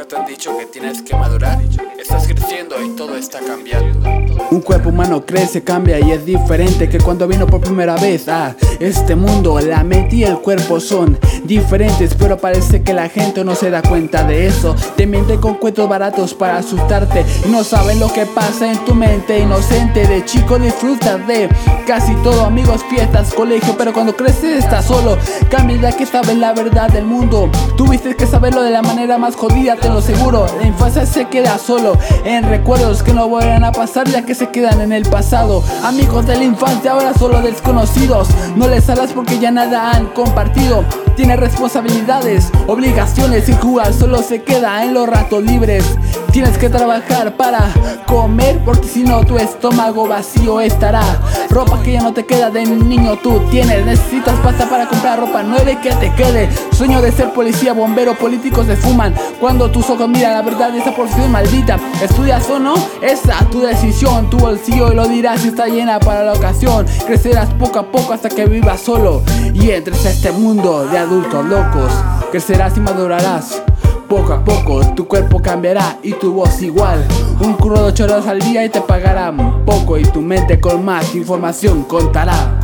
Nunca te han dicho que tienes que madurar. Estás creciendo y todo está cambiando. Un cuerpo humano crece, cambia y es diferente que cuando vino por primera vez a este mundo. La mente y el cuerpo son diferentes, pero parece que la gente no se da cuenta de eso. Te mienten con cuentos baratos para asustarte y no saben lo que pasa en tu mente inocente. De chico disfrutas de casi todo, amigos, fiestas, colegio, pero cuando creces estás solo. Cambia ya que sabes la verdad del mundo. Tuviste que saberlo de la manera más jodida, te lo aseguro. La infancia se queda solo en recuerdos que no volverán a pasar, ya que se quedan en el pasado. Amigos de la infancia ahora solo desconocidos. No les hablas porque ya nada han compartido. Tienes responsabilidades, obligaciones y jugar solo se queda en los ratos libres. Tienes que trabajar para comer, porque si no tu estómago vacío estará. Ropa que ya no te queda de niño tú tienes. Necesitas pasta para comprar ropa nueva y que te quede. Sueño de ser policía, bombero, políticos se fuman cuando tus ojos miran la verdad de esa porción maldita. Estudias o no, esa tu decisión. Tu bolsillo lo dirás si está llena para la ocasión. Crecerás poco a poco hasta que vivas solo y entres a este mundo de adultos locos. Crecerás y madurarás. Poco a poco tu cuerpo cambiará y tu voz igual. Un curro de 8 horas al día y te pagarán poco, y tu mente con más información contará.